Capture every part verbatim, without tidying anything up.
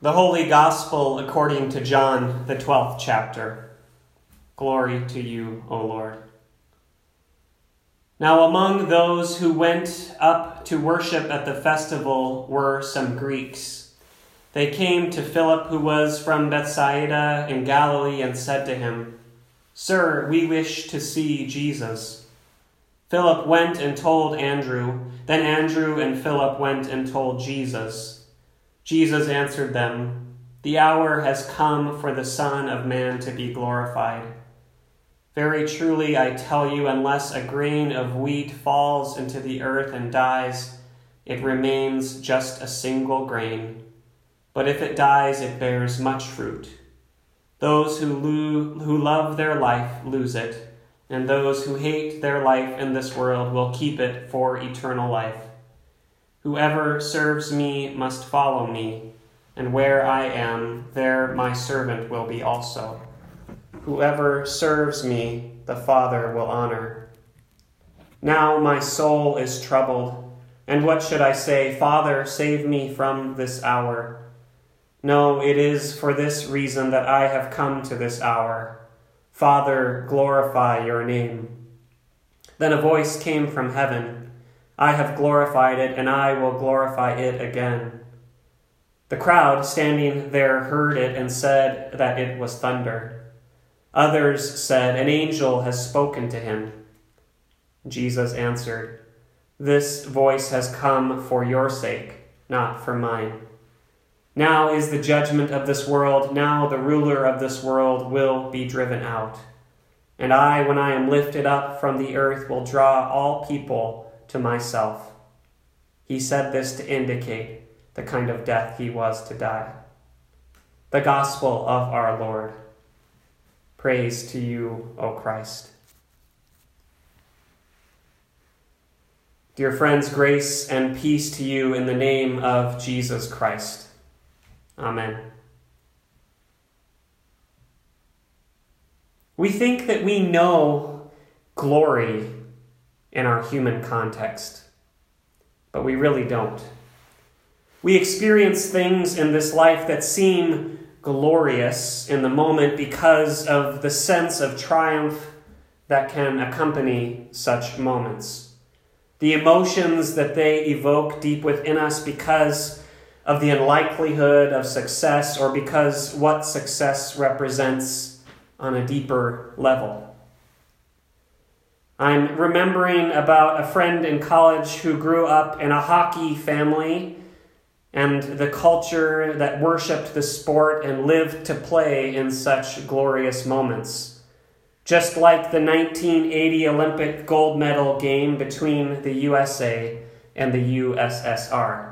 The Holy Gospel according to John, the twelfth chapter. Glory to you, O Lord. Now among those who went up to worship at the festival were some Greeks. They came to Philip, who was from Bethsaida in Galilee, and said to him, "Sir, we wish to see Jesus." Philip went and told Andrew. Then Andrew and Philip went and told Jesus. Jesus answered them, "The hour has come for the Son of Man to be glorified. Very truly I tell you, unless a grain of wheat falls into the earth and dies, it remains just a single grain. But if it dies, it bears much fruit. Those who, lo- who love their life lose it, and those who hate their life in this world will keep it for eternal life. Whoever serves me must follow me, and where I am, there my servant will be also. Whoever serves me, the Father will honor. Now my soul is troubled, and what should I say? Father, save me from this hour. No, it is for this reason that I have come to this hour. Father, glorify your name." Then a voice came from heaven, "I have glorified it, and I will glorify it again." The crowd standing there heard it and said that it was thunder. Others said, "An angel has spoken to him." Jesus answered, "This voice has come for your sake, not for mine. Now is the judgment of this world. Now the ruler of this world will be driven out. And I, when I am lifted up from the earth, will draw all people to myself." He said this to indicate the kind of death he was to die. The gospel of our Lord. Praise to you, O Christ. Dear friends, grace and peace to you in the name of Jesus Christ. Amen. We think that we know glory in our human context, but we really don't. We experience things in this life that seem glorious in the moment because of the sense of triumph that can accompany such moments, the emotions that they evoke deep within us because of the unlikelihood of success, or because what success represents on a deeper level. I'm remembering about a friend in college who grew up in a hockey family and the culture that worshipped the sport and lived to play in such glorious moments. Just like the nineteen eighty Olympic gold medal game between the U S A and the U S S R.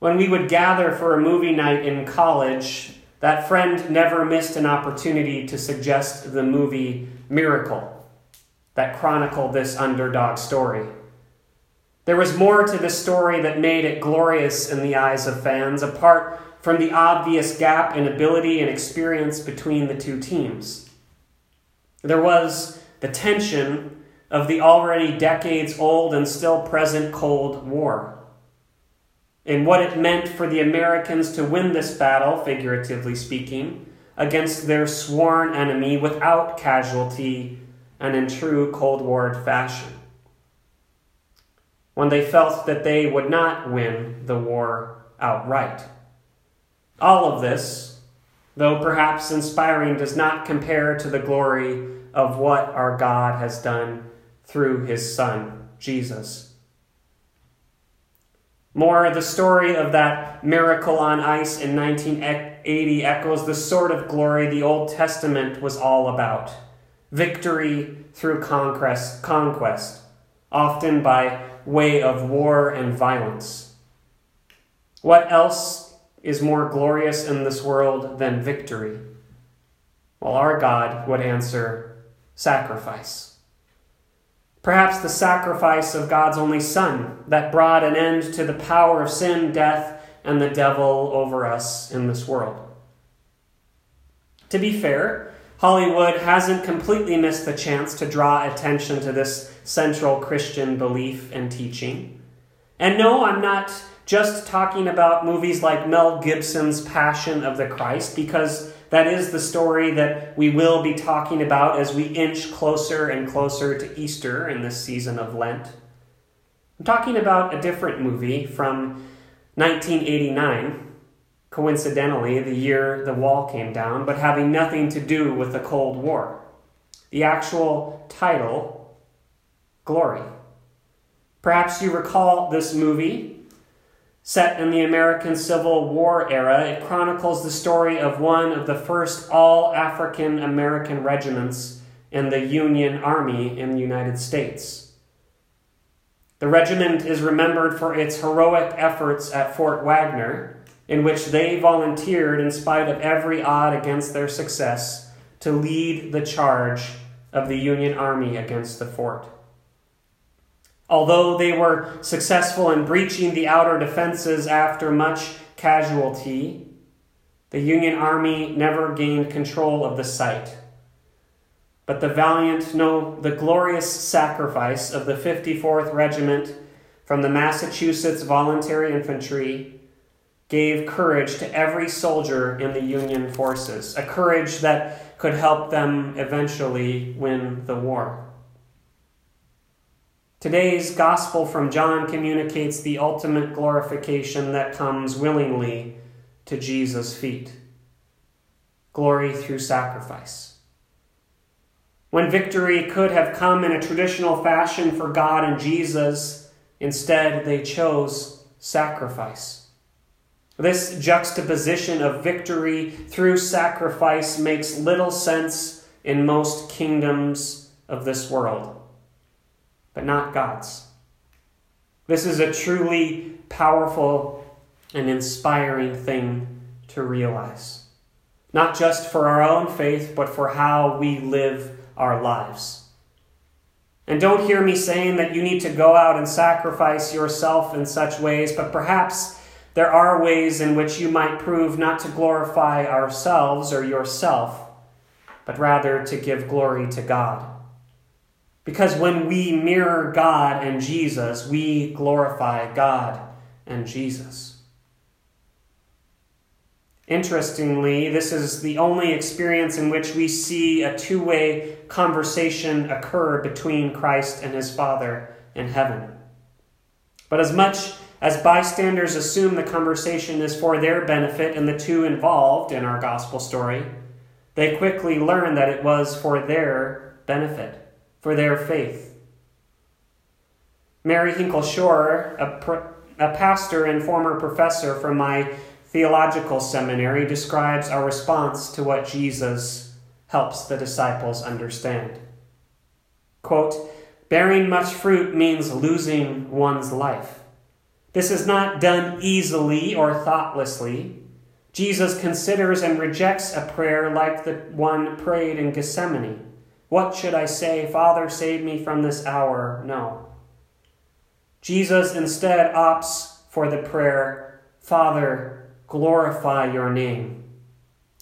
When we would gather for a movie night in college, that friend never missed an opportunity to suggest the movie Miracle, that chronicled this underdog story. There was more to this story that made it glorious in the eyes of fans, apart from the obvious gap in ability and experience between the two teams. There was the tension of the already decades old and still present Cold War, and what it meant for the Americans to win this battle, figuratively speaking, against their sworn enemy without casualty, and in true Cold War fashion, when they felt that they would not win the war outright. All of this, though perhaps inspiring, does not compare to the glory of what our God has done through his Son, Jesus. More, the story of that miracle on ice in nineteen eighty echoes the sort of glory the Old Testament was all about. Victory through conquest, conquest, often by way of war and violence. What else is more glorious in this world than victory? Well, our God would answer, sacrifice. Perhaps the sacrifice of God's only Son that brought an end to the power of sin, death, and the devil over us in this world. To be fair, Hollywood hasn't completely missed the chance to draw attention to this central Christian belief and teaching. And no, I'm not just talking about movies like Mel Gibson's Passion of the Christ, because that is the story that we will be talking about as we inch closer and closer to Easter in this season of Lent. I'm talking about a different movie from nineteen eighty-nine, coincidentally the year the wall came down, but having nothing to do with the Cold War. The actual title, Glory. Perhaps you recall this movie. Set in the American Civil War era, it chronicles the story of one of the first all-African American regiments in the Union Army in the United States. The regiment is remembered for its heroic efforts at Fort Wagner, in which they volunteered in spite of every odd against their success to lead the charge of the Union Army against the fort. Although they were successful in breaching the outer defenses after much casualty, the Union Army never gained control of the site. But the valiant, no, the glorious sacrifice of the fifty-fourth Regiment from the Massachusetts Volunteer Infantry gave courage to every soldier in the Union forces, a courage that could help them eventually win the war. Today's Gospel from John communicates the ultimate glorification that comes willingly to Jesus' feet. Glory through sacrifice. When victory could have come in a traditional fashion for God and Jesus, instead they chose sacrifice. This juxtaposition of victory through sacrifice makes little sense in most kingdoms of this world, but not God's. This is a truly powerful and inspiring thing to realize, not just for our own faith, but for how we live our lives. And don't hear me saying that you need to go out and sacrifice yourself in such ways, but perhaps there are ways in which you might prove not to glorify ourselves or yourself, but rather to give glory to God. Because when we mirror God and Jesus, we glorify God and Jesus. Interestingly, this is the only experience in which we see a two-way conversation occur between Christ and his Father in heaven. But as much as bystanders assume the conversation is for their benefit and the two involved in our gospel story, they quickly learn that it was for their benefit, for their faith. Mary Hinkle Shore, a, pro- a pastor and former professor from my theological seminary, describes our response to what Jesus helps the disciples understand. Quote, "Bearing much fruit means losing one's life. This is not done easily or thoughtlessly. Jesus considers and rejects a prayer like the one prayed in Gethsemane. What should I say? Father, save me from this hour? No. Jesus instead opts for the prayer, Father, glorify your name.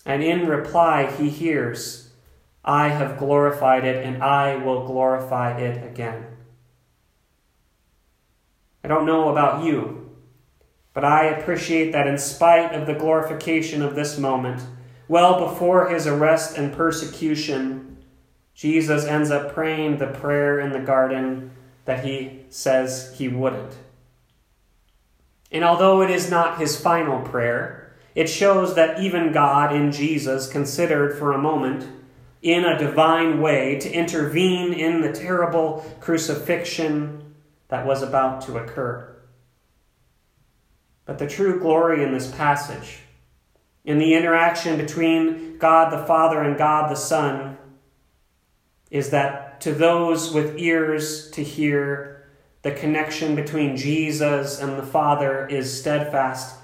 And in reply, he hears, I have glorified it and I will glorify it again." I don't know about you, but I appreciate that in spite of the glorification of this moment, well before his arrest and persecution, Jesus ends up praying the prayer in the garden that he says he wouldn't. And although it is not his final prayer, it shows that even God in Jesus considered for a moment, in a divine way, to intervene in the terrible crucifixion that was about to occur. But the true glory in this passage, in the interaction between God the Father and God the Son, is that to those with ears to hear, the connection between Jesus and the Father is steadfast,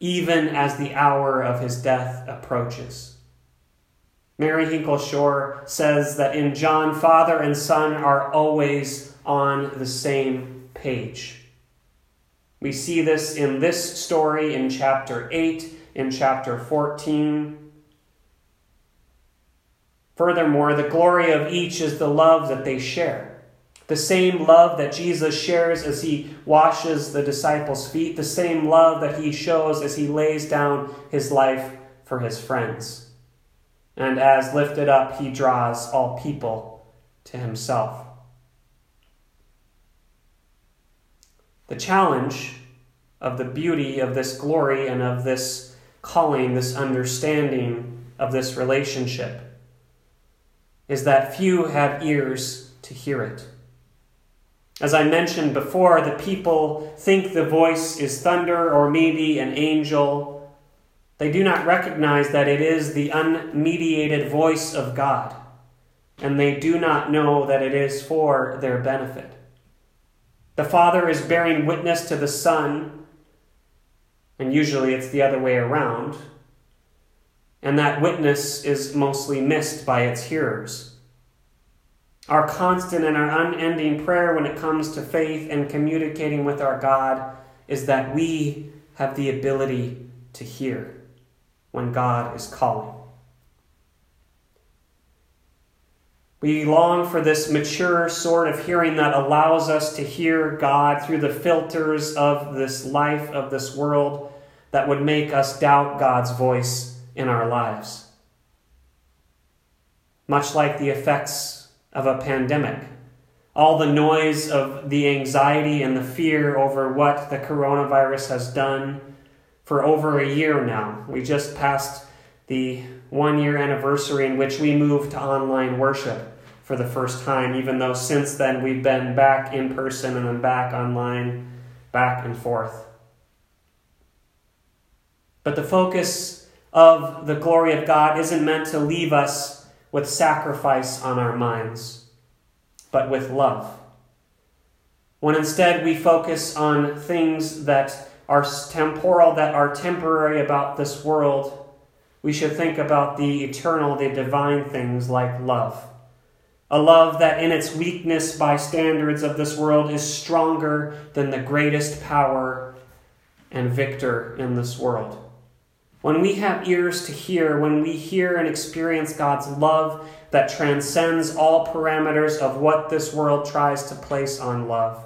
even as the hour of his death approaches. Mary Hinkle Shore says that in John, Father and Son are always on the same page. We see this in this story in chapter eight, in chapter fourteen, Furthermore, the glory of each is the love that they share. The same love that Jesus shares as he washes the disciples' feet, the same love that he shows as he lays down his life for his friends. And as lifted up, he draws all people to himself. The challenge of the beauty of this glory and of this calling, this understanding of this relationship, is that few have ears to hear it. As I mentioned before, the people think the voice is thunder or maybe an angel. They do not recognize that it is the unmediated voice of God, and they do not know that it is for their benefit. The Father is bearing witness to the Son, and usually it's the other way around, and that witness is mostly missed by its hearers. Our constant and our unending prayer when it comes to faith and communicating with our God is that we have the ability to hear when God is calling. We long for this mature sort of hearing that allows us to hear God through the filters of this life, of this world, that would make us doubt God's voice in our lives. Much like the effects of a pandemic. All the noise of the anxiety and the fear over what the coronavirus has done for over a year now. We just passed the one-year anniversary in which we moved to online worship for the first time, even though since then we've been back in person and then back online, back and forth. But the focus of the glory of God isn't meant to leave us with sacrifice on our minds, but with love. When instead we focus on things that are temporal, that are temporary about this world, we should think about the eternal, the divine things like love. A love that in its weakness by standards of this world is stronger than the greatest power and victor in this world. When we have ears to hear, when we hear and experience God's love that transcends all parameters of what this world tries to place on love,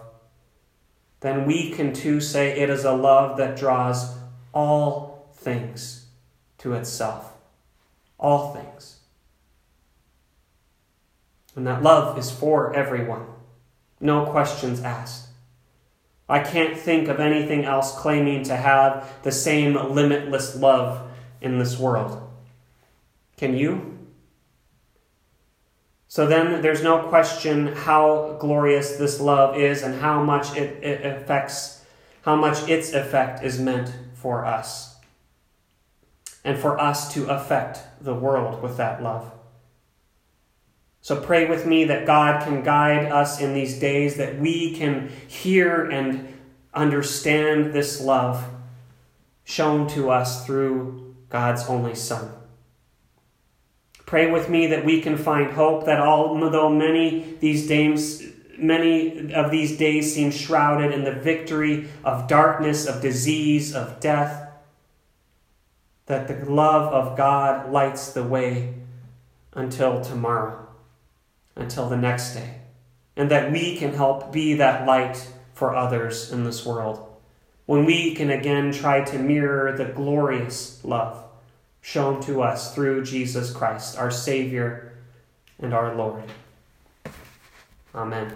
then we can too say it is a love that draws all things to itself. All things. And that love is for everyone. No questions asked. I can't think of anything else claiming to have the same limitless love in this world. Can you? So then there's no question how glorious this love is and how much it, it affects, how much its effect is meant for us. And for us to affect the world with that love. So pray with me that God can guide us in these days, that we can hear and understand this love shown to us through God's only Son. Pray with me that we can find hope, that although many these days, many of these days seem shrouded in the victory of darkness, of disease, of death, that the love of God lights the way until tomorrow. Until the next day, and that we can help be that light for others in this world, when we can again try to mirror the glorious love shown to us through Jesus Christ, our Savior and our Lord. Amen.